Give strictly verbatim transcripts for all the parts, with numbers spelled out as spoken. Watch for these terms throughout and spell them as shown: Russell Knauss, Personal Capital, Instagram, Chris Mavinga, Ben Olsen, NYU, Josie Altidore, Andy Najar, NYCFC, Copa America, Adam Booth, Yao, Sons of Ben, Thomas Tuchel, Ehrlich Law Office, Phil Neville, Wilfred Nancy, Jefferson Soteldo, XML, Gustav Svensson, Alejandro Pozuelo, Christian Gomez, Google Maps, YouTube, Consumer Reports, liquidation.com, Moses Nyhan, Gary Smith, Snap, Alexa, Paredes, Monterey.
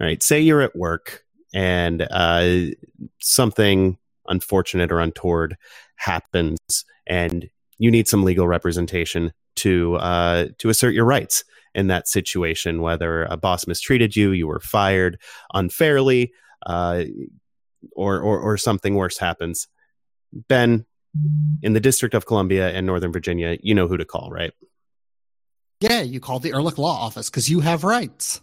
All right, say you're at work and uh, something unfortunate or untoward happens and you need some legal representation to uh, to assert your rights in that situation, whether a boss mistreated you, you were fired unfairly, uh, or, or or something worse happens. Ben, in the District of Columbia and Northern Virginia, you know who to call, right? Yeah, you call the Ehrlich Law Office because you have rights.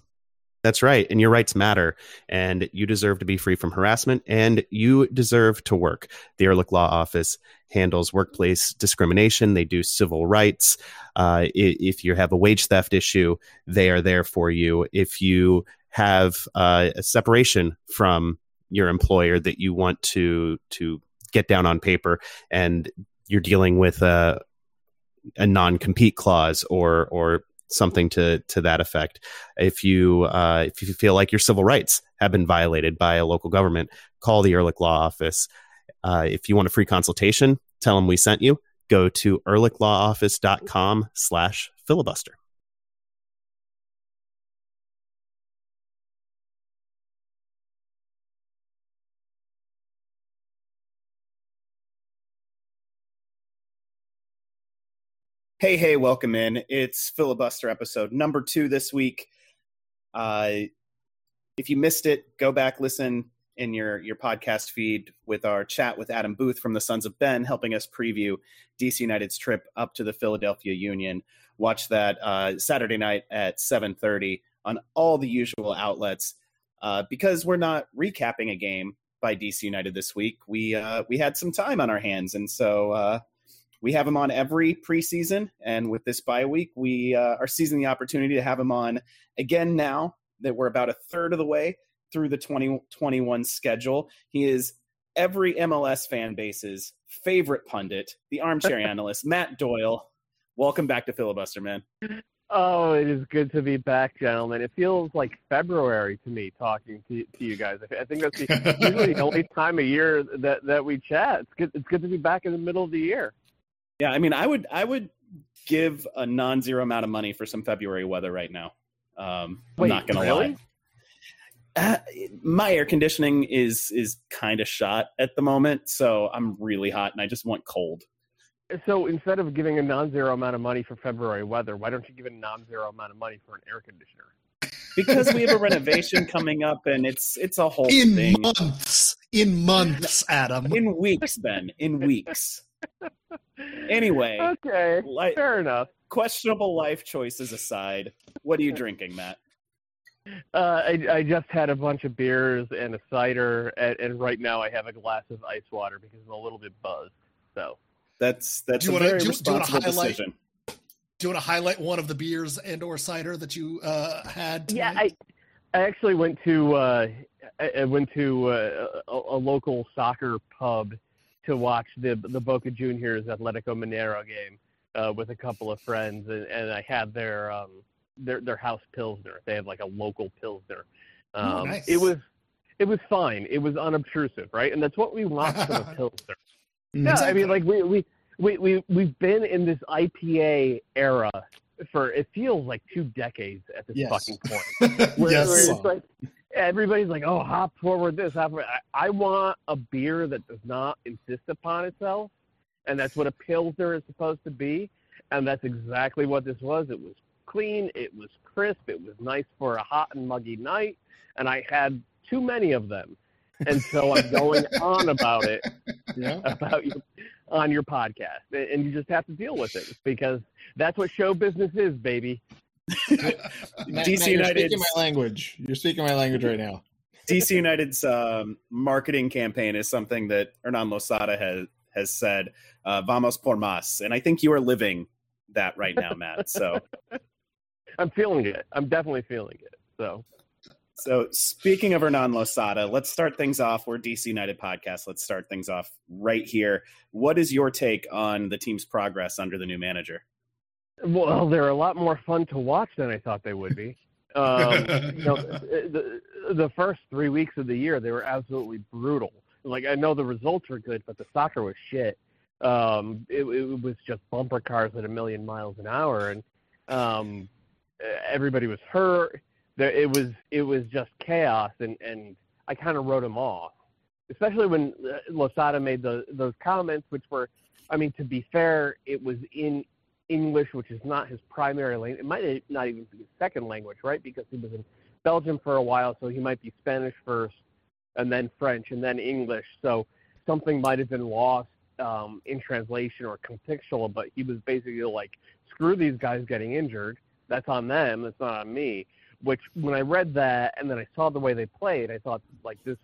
That's right. And your rights matter. And you deserve to be free from harassment and you deserve to work. The Ehrlich Law Office handles workplace discrimination. They do civil rights. Uh, if you have a wage theft issue, they are there for you. If you have uh, a separation from your employer that you want to to get down on paper and you're dealing with a, a non-compete clause or or something to to that effect. If you uh, if you feel like your civil rights have been violated by a local government, call the Ehrlich Law Office. Uh, if you want a free consultation, tell them we sent you. Go to ehrlich law office dot com slash filibuster. Hey, hey, welcome in. It's filibuster episode number two this week. Uh, if you missed it, go back, listen in your, your podcast feed with our chat with Adam Booth from the Sons of Ben, helping us preview D C United's trip up to the Philadelphia Union. Watch that uh, Saturday night at seven thirty on all the usual outlets. Uh, because we're not recapping a game by D C United this week, we uh, we had some time on our hands, and so... Uh, We have him on every preseason, and with this bye week, we uh, are seizing the opportunity to have him on again now that we're about a third of the way through the twenty twenty-one schedule. He is every M L S fan base's favorite pundit, the armchair analyst, Matt Doyle. Welcome back to Filibuster, man. Oh, it is good to be back, gentlemen. It feels like February to me talking to, to you guys. I think that's the, usually the only time of year that, that we chat. It's good, it's good to be back in the middle of the year. Yeah, I mean, I would I would give a non-zero amount of money for some February weather right now. Um, Wait, I'm not going to really? lie. Uh, my air conditioning is is kind of shot at the moment, so I'm really hot, and I just want cold. So instead of giving a non-zero amount of money for February weather, why don't you give a non-zero amount of money for an air conditioner? Because we have a renovation coming up, and it's it's a whole in thing. In months. In months, Adam. In weeks, Ben. In weeks. Anyway, okay, li- fair enough. Questionable life choices aside, what are you drinking, Matt? Uh, I, I just had a bunch of beers and a cider, and, and right now I have a glass of ice water because I'm a little bit buzzed. So that's that's do a wanna, very do, responsible do decision. Do you want to highlight one of the beers and or cider that you uh, had tonight? Yeah, I I actually went to uh, I went to uh, a, a local soccer pub to watch the the Boca Juniors Atletico Mineiro game uh, with a couple of friends, and, and I had their um their their house pilsner. They have like a local pilsner. Um, oh, nice. It was it was fine. It was unobtrusive, right? And that's what we want from a pilsner. Yeah, exactly. I mean, like we we we we we've been in this I P A era for it feels like two decades at this yes. fucking point. Where, yes. Where it's like, everybody's like, oh, hop forward this, hop forward. I, I want a beer that does not insist upon itself, and that's what a pilsner is supposed to be, and that's exactly what this was. It was clean, it was crisp, it was nice for a hot and muggy night, and I had too many of them, and so I'm going on about it yeah. about your, on your podcast, and you just have to deal with it, because that's what show business is, baby. D C United. You're speaking my language. You're speaking my language right now. D C United's um, marketing campaign is something that Hernán Losada has has said, uh, "Vamos por más," and I think you are living that right now, Matt. So I'm feeling it. I'm definitely feeling it. So, so speaking of Hernán Losada, let's start things off. We're D C United podcast. Let's start things off right here. What is your take on the team's progress under the new manager? Well, they're a lot more fun to watch than I thought they would be. Um, you know, the, the first three weeks of the year, they were absolutely brutal. Like, I know the results were good, but the soccer was shit. Um, it, it was just bumper cars at a million miles an hour, and um, everybody was hurt. there, it was it was just chaos, and, and I kind of wrote him off, especially when Losada made the, those comments, which were, I mean, to be fair, it was in English, which is not his primary language. It might not even be his second language, right, because he was in Belgium for a while, so he might be Spanish first and then French and then English. So something might have been lost um, in translation or contextual, but he was basically like, screw these guys getting injured. That's on them. That's not on me. Which, when I read that and then I saw the way they played, I thought, like, this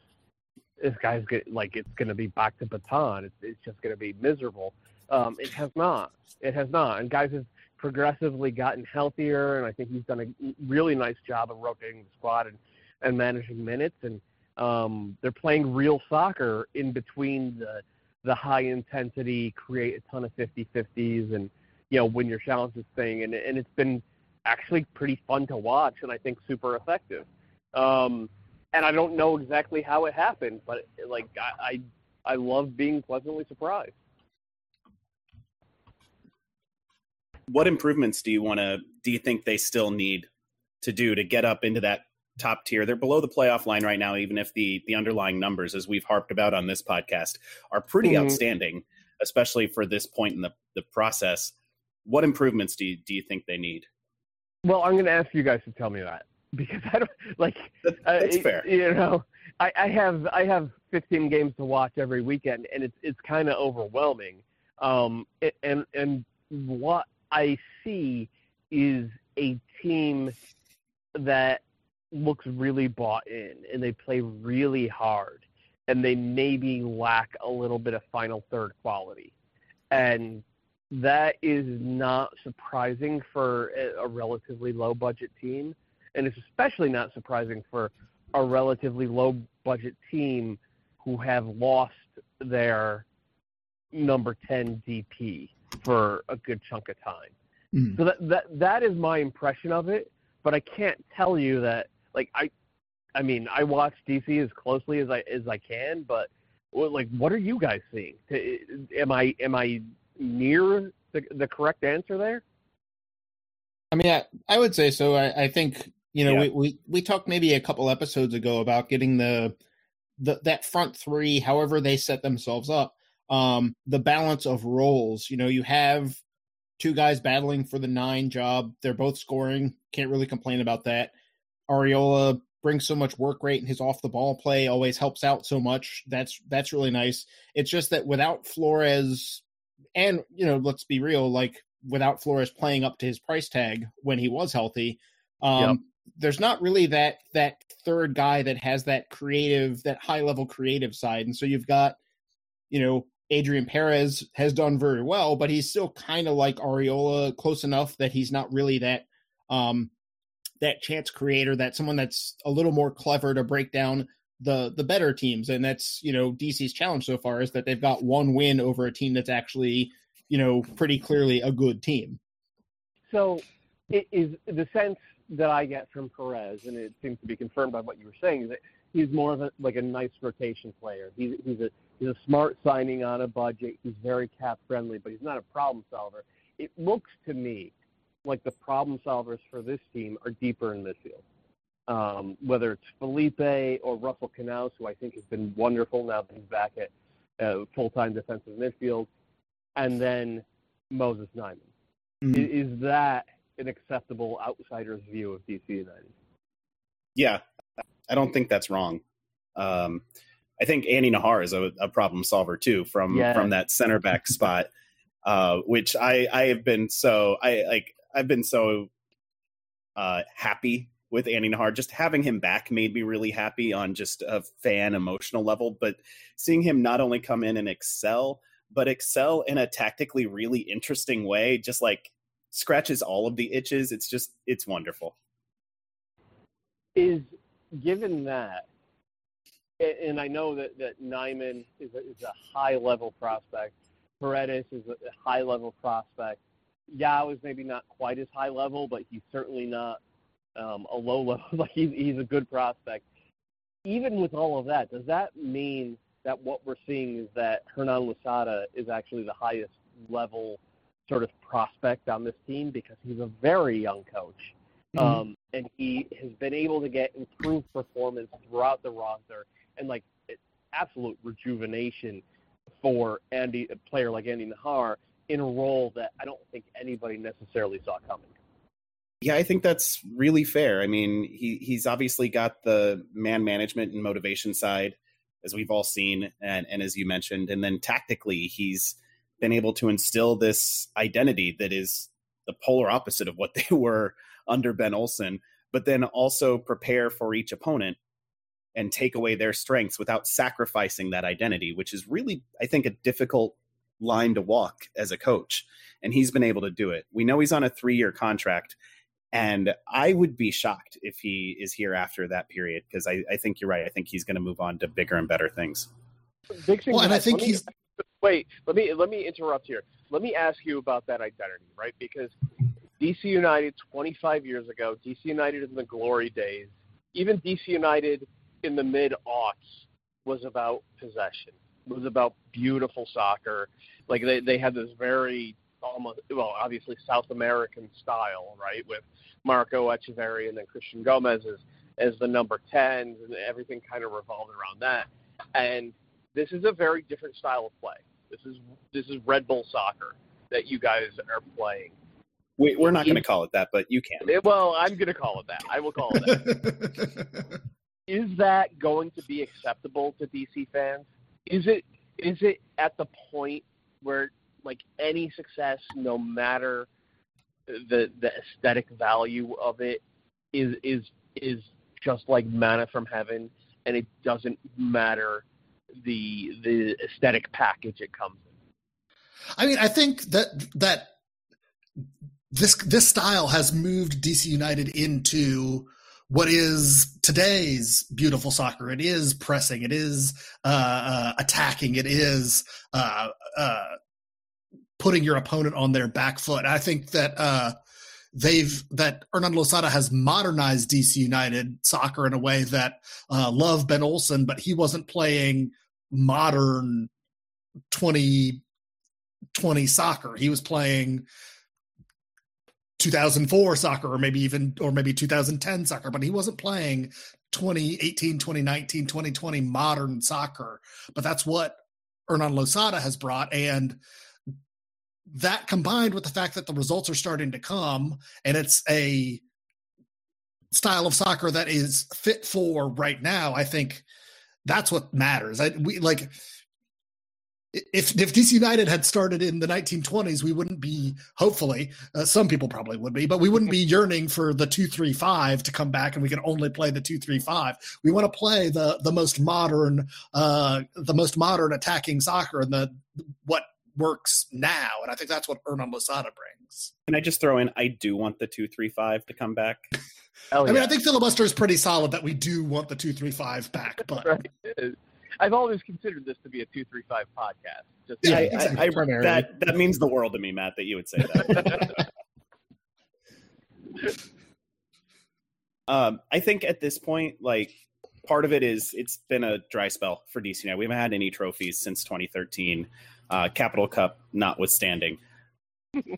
this guy's get, like, it's going to be back to baton. It's, it's just going to be miserable. Um, it has not. It has not. And guys have progressively gotten healthier, and I think he's done a really nice job of rotating the squad and, and managing minutes. And um, they're playing real soccer in between the the high intensity, create a ton of fifty-fifties, and, you know, win your challenges thing. And and it's been actually pretty fun to watch, and I think super effective. Um, and I don't know exactly how it happened, but like I, I, I love being pleasantly surprised. What improvements do you want to? Do you think they still need to do to get up into that top tier? They're below the playoff line right now, even if the the underlying numbers, as we've harped about on this podcast, are pretty mm-hmm. outstanding, especially for this point in the the process. What improvements do you, do you think they need? Well, I'm going to ask you guys to tell me that, because I don't like. That's, that's uh, fair. You know, I, I have I have fifteen games to watch every weekend, and it's it's kind of overwhelming. Um, and and what I see is a team that looks really bought in, and they play really hard, and they maybe lack a little bit of final third quality, and that is not surprising for a relatively low-budget team, and it's especially not surprising for a relatively low-budget team who have lost their number ten D P for a good chunk of time. Mm. So that, that that is my impression of it, but I can't tell you that, like, I I mean, I watch D C as closely as I as I can, but, like, what are you guys seeing? Am I am I near the the correct answer there? I mean, I, I would say so. I, I think, you know, yeah. we, we, we talked maybe a couple episodes ago about getting the, the that front three, however they set themselves up, um, the balance of roles. You know, you have two guys battling for the nine job. They're both scoring. Can't really complain about that. Areola brings so much work rate, and his off-the-ball play always helps out so much. That's that's really nice. It's just that without Flores... And, you know, let's be real, like, without Flores playing up to his price tag when he was healthy, um, yep. there's not really that that third guy that has that creative, that high-level creative side. And so you've got, you know, Adrian Perez has done very well, but he's still kind of like Areola, close enough that he's not really that um, that chance creator, that someone that's a little more clever to break down the the better teams. And that's, you know, D C's challenge so far, is that they've got one win over a team that's actually, you know, pretty clearly a good team. So it is the sense that I get from Perez, and it seems to be confirmed by what you were saying, is that he's more of a, like a nice rotation player. He's, he's, a, he's a smart signing on a budget. He's very cap-friendly, but he's not a problem solver. It looks to me like the problem solvers for this team are deeper in midfield. Um, whether it's Felipe or Russell Knauss, who I think has been wonderful now that he's back at uh, full-time defensive midfield, and then Moses Nyhan. Mm-hmm. Is that an acceptable outsider's view of D C United? Yeah, I don't think that's wrong. Um, I think Andy Najar is a, a problem solver, too, from, yeah. from that center back spot, uh, which I, I have been so I like I've been so uh, happy with Andy Najar. Just having him back made me really happy on just a fan emotional level, but seeing him not only come in and excel, but excel in a tactically really interesting way, just like scratches all of the itches. It's just, it's wonderful. Is given that, and I know that, that Nyman is a, is a high level prospect. Paredes is a high level prospect. Yao is maybe not quite as high level, but he's certainly not Um, a low level, like he's, he's a good prospect. Even with all of that, does that mean that what we're seeing is that Hernán Losada is actually the highest level sort of prospect on this team? Because he's a very young coach, Mm-hmm. Um, and he has been able to get improved performance throughout the roster, and like absolute rejuvenation for Andy, a player like Andy Najar, in a role that I don't think anybody necessarily saw coming. Yeah, I think that's really fair. I mean, he, he's obviously got the man management and motivation side, as we've all seen, and, and as you mentioned, and then tactically, he's been able to instill this identity that is the polar opposite of what they were under Ben Olsen, but then also prepare for each opponent and take away their strengths without sacrificing that identity, which is really, I think, a difficult line to walk as a coach, and he's been able to do it. We know he's on a three-year contract, and I would be shocked if he is here after that period, because I, I think you're right. I think he's going to move on to bigger and better things. Big thing well, and I think me, he's wait. Let me let me interrupt here. Let me ask you about that identity, right? Because D C United twenty-five years ago, D C United in the glory days, even D C United in the mid-aughts was about possession. It was about beautiful soccer. Like they, they had this very almost, well, obviously South American style, right, with Marco Echeverri and then Christian Gomez as, as the number tens, and everything kind of revolved around that. And this is a very different style of play. This is this is Red Bull soccer that you guys are playing. We, we're not going to call it that, but you can. Well, I'm going to call it that. I will call it that. Is that going to be acceptable to D C fans? Is it is it at the point where, like, any success, no matter the the aesthetic value of it, is is is just like manna from heaven, and it doesn't matter the the aesthetic package it comes in? I mean, I think that that this this style has moved D C United into what is today's beautiful soccer. It is pressing. It is uh, uh, attacking. It is uh, uh, putting your opponent on their back foot. I think that uh, they've that Hernán Losada has modernized D C United soccer in a way that uh, loved Ben Olsen, but he wasn't playing modern twenty twenty soccer. He was playing two thousand four soccer, or maybe even, or maybe two thousand ten soccer, but he wasn't playing twenty eighteen, twenty nineteen, twenty twenty modern soccer. But that's what Hernán Losada has brought. And that, combined with the fact that the results are starting to come, and it's a style of soccer that is fit for right now, I think that's what matters. I, we like, If if D C United had started in the nineteen twenties, we wouldn't be, hopefully, uh, some people probably would be, but we wouldn't be yearning for the two three five to come back and we could only play the two three five. We want to play the the most modern, uh, the most modern attacking soccer and the what works now. And I think that's what Hernán Losada brings. Can I just throw in, I do want the two three five to come back. Hell yeah. I mean, I think filibuster is pretty solid that we do want the two three five back, but. Right. I've always considered this to be a two three five podcast. Just yeah, I, exactly. I, I, that, that means the world to me, Matt, that you would say that. um, I think at this point, like, part of it is it's been a dry spell for D C United. We haven't had any trophies since twenty thirteen, uh, Capital Cup notwithstanding.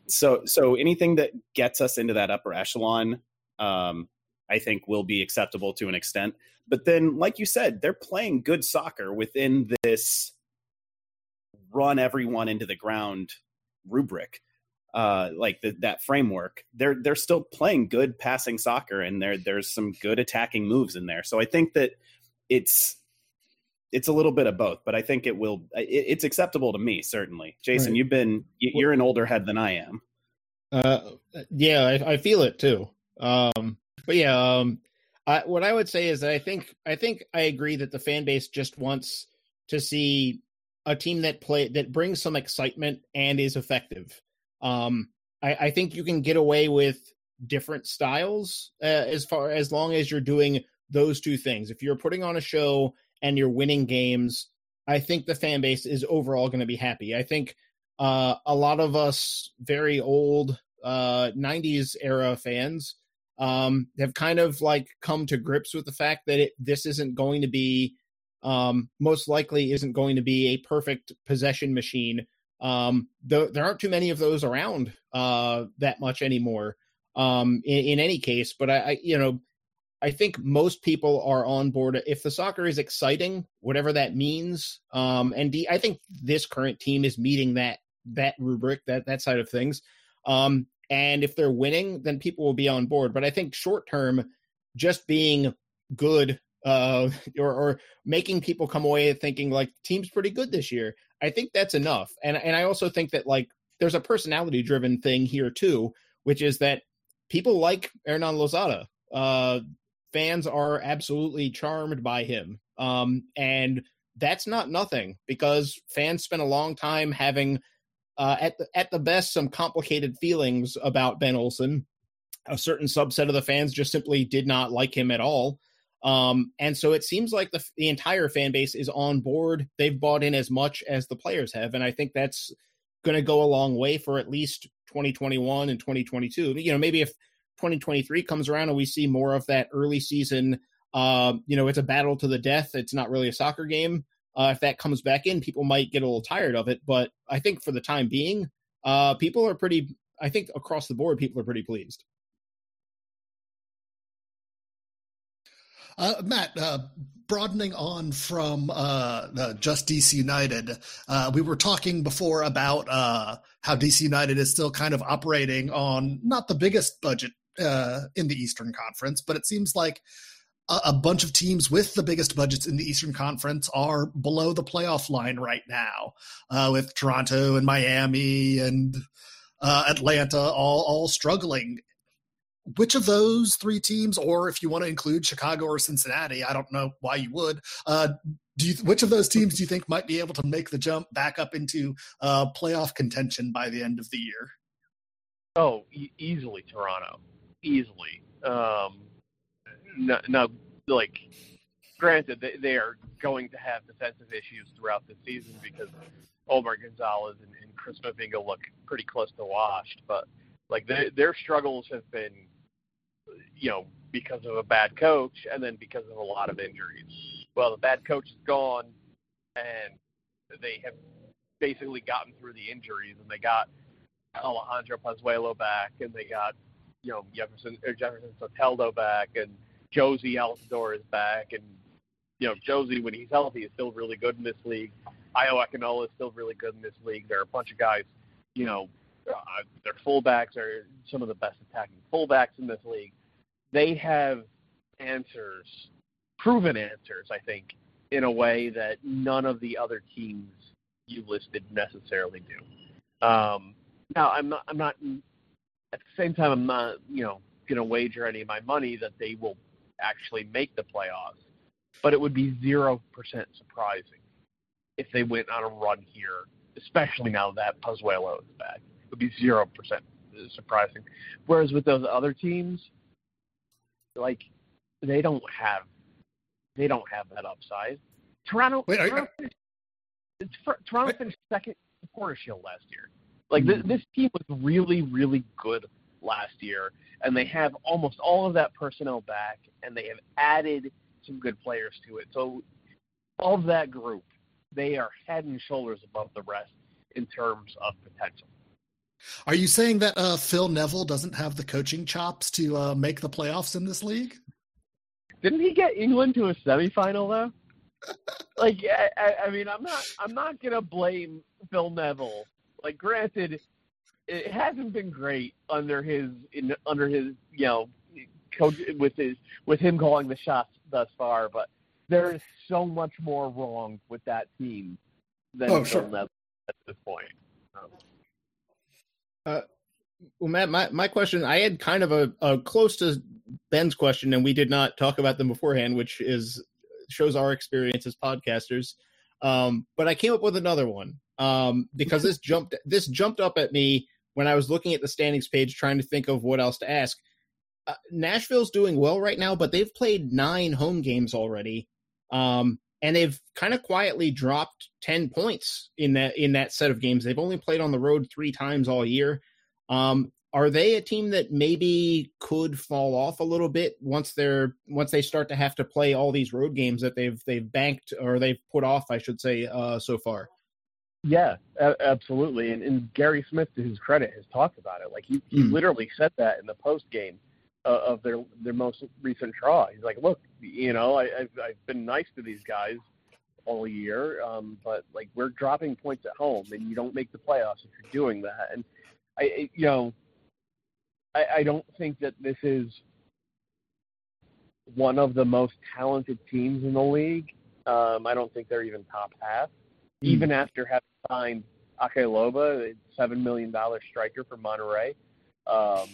so, so anything that gets us into that upper echelon, um, I think will be acceptable to an extent. But then, like you said, they're playing good soccer within this run everyone into the ground rubric, uh, like the, that framework. They're they're still playing good passing soccer, and there there's some good attacking moves in there. So I think that it's it's a little bit of both, but I think it will it, it's acceptable to me, certainly. Jason, right. You've been you're an older head than I am. Uh, yeah, I, I feel it too. Um, but yeah. Um, Uh, what I would say is that I think I think I agree that the fan base just wants to see a team that play that brings some excitement and is effective. Um, I, I think you can get away with different styles uh, as far as long as you're doing those two things. If you're putting on a show and you're winning games, I think the fan base is overall going to be happy. I think uh, a lot of us very old uh, nineties era fans um have kind of like come to grips with the fact that it, this isn't going to be um most likely isn't going to be a perfect possession machine. Um th- there aren't too many of those around uh that much anymore. um, in, in any case. But I, I, you know, I think most people are on board. If the soccer is exciting, whatever that means, um, and D, I think this current team is meeting that that rubric, that that side of things. Um, and if they're winning, then people will be on board. But I think short term, just being good uh, or, or making people come away thinking like team's pretty good this year, I think that's enough. And and I also think that like there's a personality driven thing here too, which is that people like Hernán Losada. Uh, fans are absolutely charmed by him. Um, and that's not nothing, because fans spent a long time having uh, at the, at the best, some complicated feelings about Ben Olsen. A certain subset of the fans just simply did not like him at all. Um, and so it seems like the, the entire fan base is on board. They've bought in as much as the players have. And I think that's going to go a long way for at least twenty twenty-one and twenty twenty-two. You know, maybe if twenty twenty-three comes around and we see more of that early season, uh, you know, it's a battle to the death. It's not really a soccer game. Uh, if that comes back in, people might get a little tired of it. But I think for the time being, uh, people are pretty, I think across the board, people are pretty pleased. Uh, Matt, uh, broadening on from uh, uh, just D C United, uh, we were talking before about uh, how D C United is still kind of operating on not the biggest budget uh, in the Eastern Conference, but it seems like a, a bunch of teams with the biggest budgets in the Eastern Conference are below the playoff line right now, uh, with Toronto and Miami and uh, Atlanta all all struggling. Which of those three teams, or if you want to include Chicago or Cincinnati, I don't know why you would, uh, do you, which of those teams do you think might be able to make the jump back up into uh, playoff contention by the end of the year? Oh, e- easily Toronto. Easily. Um, no, no, like, granted, they, they are going to have defensive issues throughout the season because Omar Gonzalez and, and Chris Mavinga look pretty close to washed, but, like, they, their struggles have been – you know, because of a bad coach and then because of a lot of injuries. Well, the bad coach is gone and they have basically gotten through the injuries, and they got Alejandro Pozuelo back, and they got, you know, Jefferson or Jefferson Soteldo back, and Josie Altidore is back, and, you know, Josie, when he's healthy, is still really good in this league. Ayo Ekinola is still really good in this league. There are a bunch of guys, you know, Uh, their fullbacks are some of the best attacking fullbacks in this league. They have answers, proven answers, I think, in a way that none of the other teams you listed necessarily do. Um, now, I'm not, I'm not, at the same time, I'm not, you know, going to wager any of my money that they will actually make the playoffs, but it would be zero percent surprising if they went on a run here, especially now that Pozuelo is back. Would be zero percent surprising. Whereas with those other teams, like, they don't have they don't have that upside. Toronto, Wait, Toronto, you... finished, Toronto finished second in the Porter Shield last year. Like, th- this team was really, really good last year, and they have almost all of that personnel back, and they have added some good players to it. So of that group, they are head and shoulders above the rest in terms of potential. Are you saying that uh, Phil Neville doesn't have the coaching chops to uh, make the playoffs in this league? Didn't he get England to a semifinal though? like, I, I mean, I'm not, I'm not gonna blame Phil Neville. Like, granted, it hasn't been great under his, in, under his, you know, coach with his, with him calling the shots thus far. But there is so much more wrong with that team than oh, Phil sure. Neville at this point. Um, Uh, well, Matt, my, my question, I had kind of a, a close to Ben's question, and we did not talk about them beforehand, which is shows our experience as podcasters. Um, but I came up with another one um, because this jumped this jumped up at me when I was looking at the standings page, trying to think of what else to ask. Uh, Nashville's doing well right now, but they've played nine home games already, um, and they've kind of quietly dropped ten points in that in that set of games. They've only played on the road three times all year. Um, are they a team that maybe could fall off a little bit once they're once they start to have to play all these road games that they've they've banked or they've put off, I should say, uh, so far? Yeah, a- absolutely. And, and Gary Smith, to his credit, has talked about it. Like, he, he mm. literally said that in the post game uh, of their their most recent draw. He's like, look, you know, I, I've, I've been nice to these guys all year, um, but, like, we're dropping points at home, and you don't make the playoffs if you're doing that. And, I, I you know, I, I don't think that this is one of the most talented teams in the league. Um, I don't think they're even top half. Even after having signed Ake Loba, a seven million dollars striker from Monterey, um,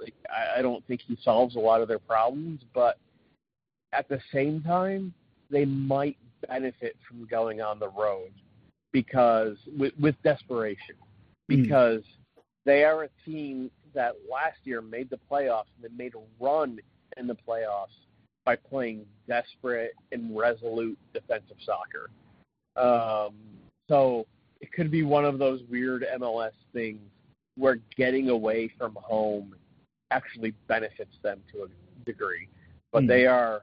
like, I, I don't think he solves a lot of their problems. But at the same time, they might benefit from going on the road because with, with desperation, because mm. they are a team that last year made the playoffs and they made a run in the playoffs by playing desperate and resolute defensive soccer. Um, so it could be one of those weird M L S things where getting away from home actually benefits them to a degree. But mm. they are,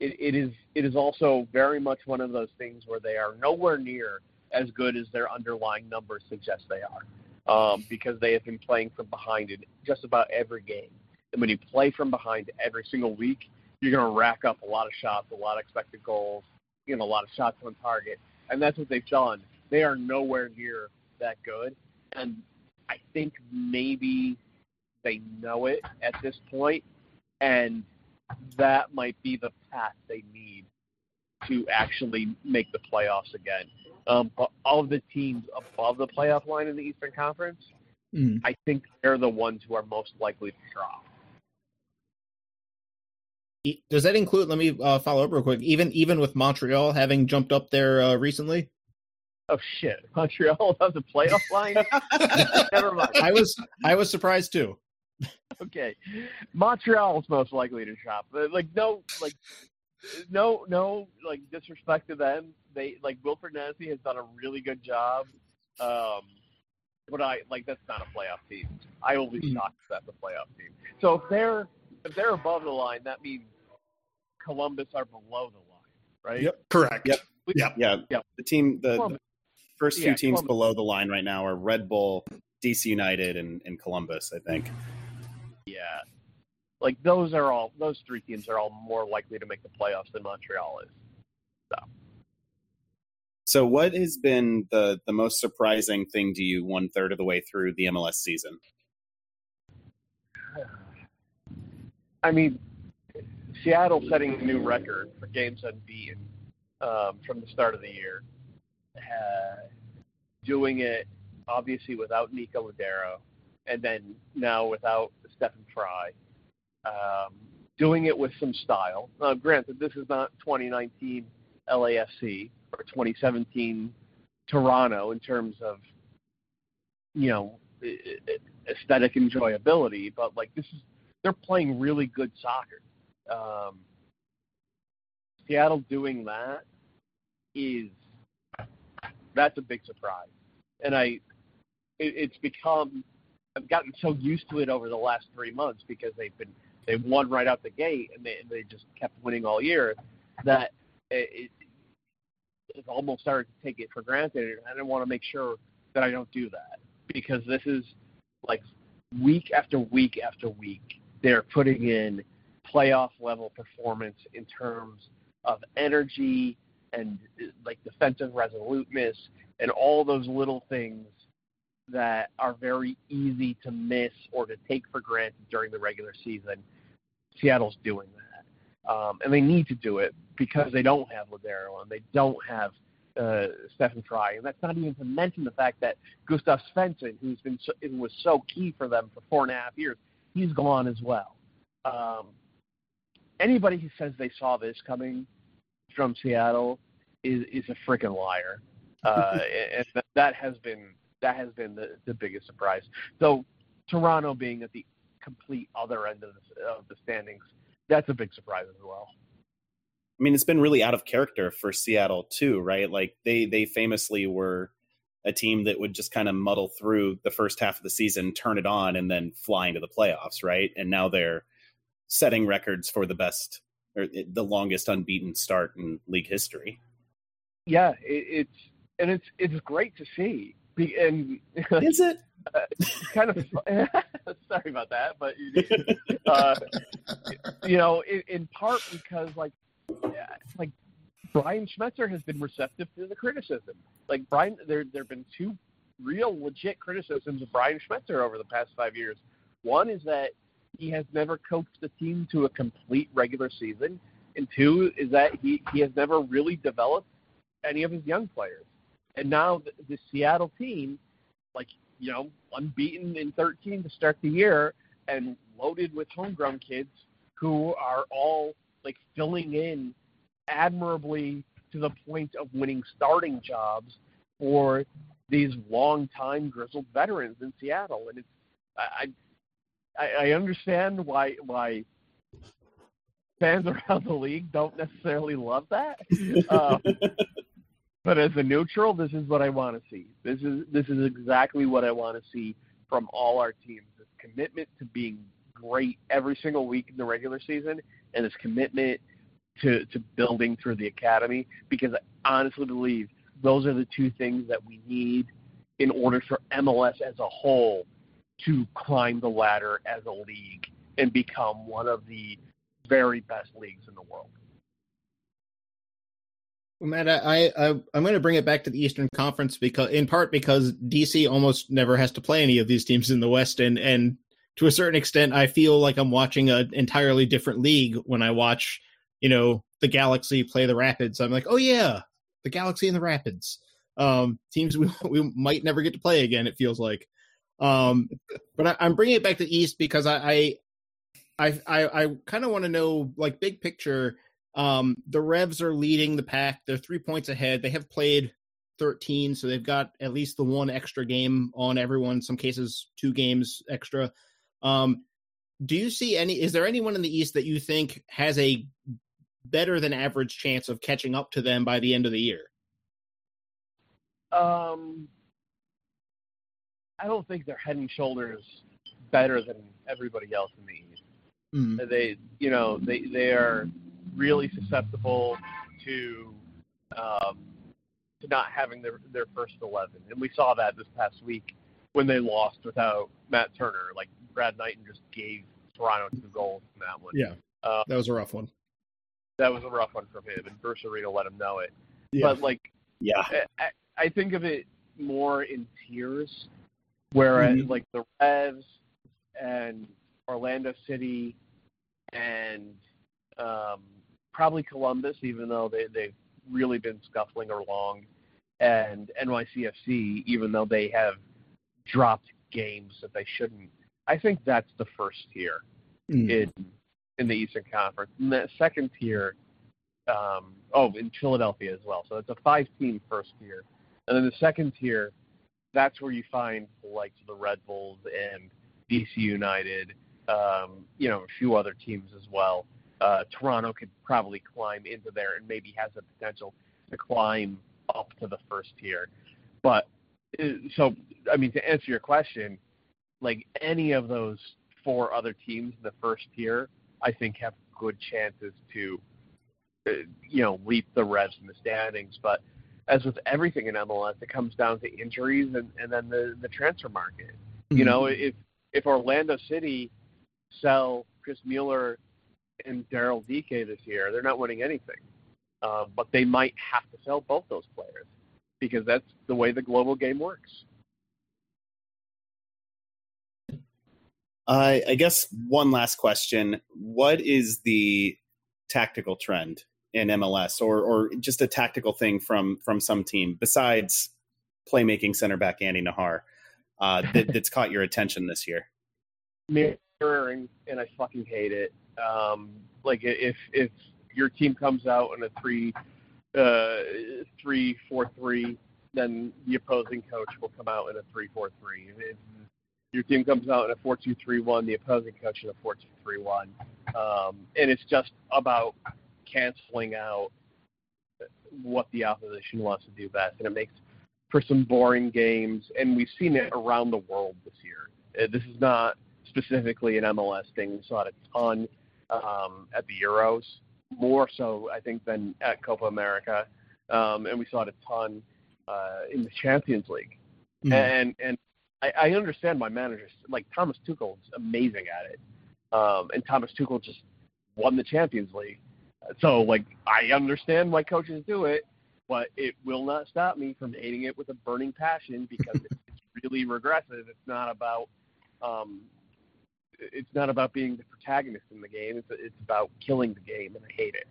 it, it is, it is also very much one of those things where they are nowhere near as good as their underlying numbers suggest they are, um, because they have been playing from behind in just about every game. And when you play from behind every single week, you're going to rack up a lot of shots, a lot of expected goals, you know, a lot of shots on target. And that's what they've done. They are nowhere near that good. And I think maybe they know it at this point, and that might be the path they need to actually make the playoffs again. Um, but all of the teams above the playoff line in the Eastern Conference, mm. I think they're the ones who are most likely to drop. Does that include, let me uh, follow up real quick, even even with Montreal having jumped up there uh, recently? Oh, shit. Montreal above the playoff line? Never mind. I was I was surprised, too. Okay. Montreal is most likely to drop. Like, no, like, no, no, like, disrespect to them. They, like, Wilfred Nancy has done a really good job. Um, but I, like, that's not a playoff team. I will be shocked if that's a playoff team. So if they're, if they're above the line, that means Columbus are below the line, right? Yep. Correct. Yep. Yep. Yeah. Yep. The team, the, the first few yeah, teams Columbus. below the line right now are Red Bull, D C United, and, and Columbus, I think. Yeah. Like, those are all, those three teams are all more likely to make the playoffs than Montreal is. So, so what has been the, the most surprising thing to you one third of the way through the M L S season? I mean, Seattle setting a new record for games unbeaten um, from the start of the year. Uh, doing it, obviously, without Nico Lodeiro, and then now without Stefan Frei. Um, doing it with some style. Now, granted, this is not twenty nineteen L A F C or twenty seventeen Toronto in terms of, you know, aesthetic enjoyability, but, like, this is, they're playing really good soccer. Um, Seattle doing that is, that's a big surprise. And I, it, it's become, I've gotten so used to it over the last three months because they've been, they won right out the gate and they, they just kept winning all year, that it, it almost started to take it for granted. And I didn't want to make sure that I don't do that, because this is like week after week after week, they're putting in playoff-level performance in terms of energy and, like, defensive resoluteness and all those little things that are very easy to miss or to take for granted during the regular season. Seattle's doing that. Um, and they need to do it because they don't have Lodeiro and they don't have uh, Stefan Frei. And that's not even to mention the fact that Gustav Svensson, who's been so, who was so key for them for four and a half years, he's gone as well. Um, anybody who says they saw this coming from Seattle is, is a freaking liar. Uh, and th- that has been that has been the, the biggest surprise. So Toronto being at the complete other end of the, of the standings, that's a big surprise as well. I mean, it's been really out of character for Seattle too, right? Like, they, they famously were a team that would just kind of muddle through the first half of the season, turn it on, and then fly into the playoffs, right? And now they're setting records for the best or the longest unbeaten start in league history. Yeah, it, it's and it's it's great to see. And is it uh, kind of sorry about that, but uh, you know, in, in part because like like Brian Schmetzer has been receptive to the criticism. Like Brian, there there have been two real legit criticisms of Brian Schmetzer over the past five years. One is that he has never coached the team to a complete regular season, and two is that he, he has never really developed any of his young players. And now the, the Seattle team, like, you know, unbeaten in thirteen to start the year and loaded with homegrown kids who are all, like, filling in admirably to the point of winning starting jobs for these long-time grizzled veterans in Seattle. And it's I I, I understand why why fans around the league don't necessarily love that. Um, But as a neutral, this is what I want to see. This is this is exactly what I want to see from all our teams. This commitment to being great every single week in the regular season, and this commitment to, to building through the academy, because I honestly believe those are the two things that we need in order for M L S as a whole to climb the ladder as a league and become one of the very best leagues in the world. Well, Matt, I, I, I'm going to bring it back to the Eastern Conference, because, in part because D C almost never has to play any of these teams in the West, and, and to a certain extent, I feel like I'm watching an entirely different league when I watch, you know, the Galaxy play the Rapids. I'm like, oh yeah, the Galaxy and the Rapids. Um, teams we, we might never get to play again, it feels like. Um, but I, I'm bringing it back to the East because I, I, I, I kind of want to know, like, big picture. Um, the Revs are leading the pack. They're three points ahead. They have played thirteen, so they've got at least the one extra game on everyone, some cases two games extra. Um, do you see any – is there anyone in the East that you think has a better than average chance of catching up to them by the end of the year? Um, I don't think they're head and shoulders better than everybody else in the East. Mm. They, you know, they, they are – really susceptible to um, to not having their their first eleven, and we saw that this past week when they lost without Matt Turner. Like Brad Knighton just gave Toronto two goals in that one. Yeah, uh, that was a rough one. That was a rough one from him, and Bruce Arena let him know it. Yeah. But like, yeah, I, I think of it more in tiers, whereas mm-hmm. like the Revs and Orlando City and um, probably Columbus, even though they, they've really been scuffling along, and N Y C F C, even though they have dropped games that they shouldn't. I think that's the first tier mm. in in the Eastern Conference. And that second tier, um, oh, in Philadelphia as well. So it's a five-team first tier. And then the second tier, that's where you find like the Red Bulls and D C United, um, you know, a few other teams as well. Uh, Toronto could probably climb into there and maybe has the potential to climb up to the first tier. But so, I mean, to answer your question, like any of those four other teams in the first tier, I think have good chances to, uh, you know, leap the Revs in the standings. But as with everything in M L S, it comes down to injuries and, and then the, the transfer market. Mm-hmm. You know, if, if Orlando City sell Chris Mueller and Daryl D K this year, they're not winning anything. Uh, but they might have to sell both those players because that's the way the global game works. I, I guess one last question. What is the tactical trend in M L S or or just a tactical thing from, from some team besides playmaking center back Andy Najar uh, that, that's caught your attention this year? Mirroring, and I fucking hate it. Um, like if if your team comes out in a three, uh, three four three, then the opposing coach will come out in a three four three. If your team comes out in a four two three one, the opposing coach in a four two three one, um, and it's just about canceling out what the opposition wants to do best, and it makes for some boring games. And we've seen it around the world this year. This is not specifically an M L S thing. We saw it a ton. Um, at the Euros, more so I think than at Copa America, um, and we saw it a ton uh, in the Champions League. Mm-hmm. And and I, I understand my managers, like Thomas Tuchel is amazing at it. Um, and Thomas Tuchel just won the Champions League. So, like, I understand why coaches do it, but it will not stop me from hating it with a burning passion because it's really regressive. It's not about um, it's not about being the protagonist in the game. It's it's about killing the game, and I hate it.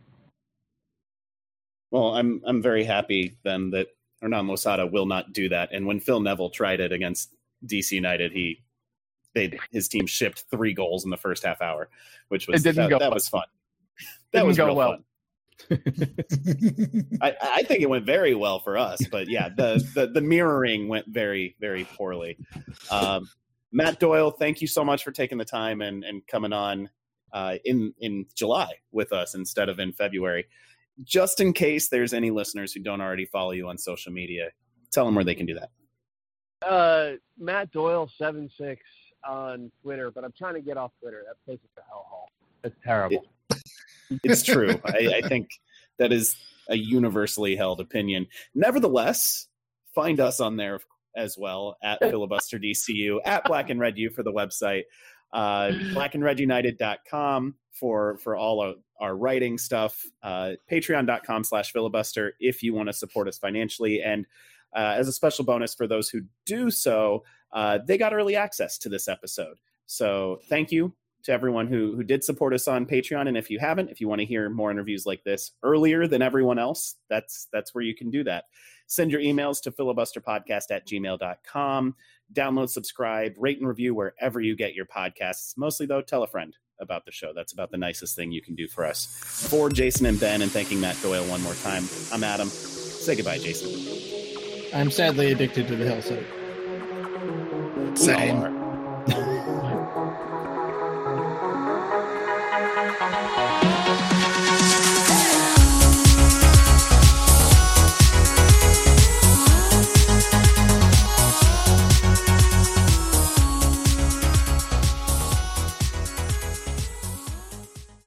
Well, I'm I'm very happy then that Hernán Losada will not do that. And when Phil Neville tried it against D C United, he they his team shipped three goals in the first half hour, which was that, that well. was fun. That didn't was go well. Fun. I, I think it went very well for us, but yeah, the, the, the mirroring went very, very poorly. Um, Matt Doyle, thank you so much for taking the time and, and coming on uh, in, in July with us instead of in February. Just in case there's any listeners who don't already follow you on social media, tell them where they can do that. Uh, Matt Doyle seven six on Twitter, but I'm trying to get off Twitter. That place is a hellhole. That's terrible. It, It's true. I, I think that is a universally held opinion. Nevertheless, find us on there as well at Filibuster D C U, at Black and Red U for the website, uh, black and red united dot com for, for all of our writing stuff, uh, patreon.com slash filibuster if you want to support us financially. And uh, as a special bonus for those who do so, uh, they got early access to this episode. So thank you to everyone who who did support us on Patreon. And if you haven't, if you want to hear more interviews like this earlier than everyone else, that's that's where you can do that. Send your emails to filibusterpodcast at gmail dot com. Download, subscribe, rate, and review wherever you get your podcasts. Mostly, though, tell a friend about the show. That's about the nicest thing you can do for us. For Jason and Ben, and thanking Matt Doyle one more time, I'm Adam. Say goodbye, Jason. I'm sadly addicted to the hillside. We all are.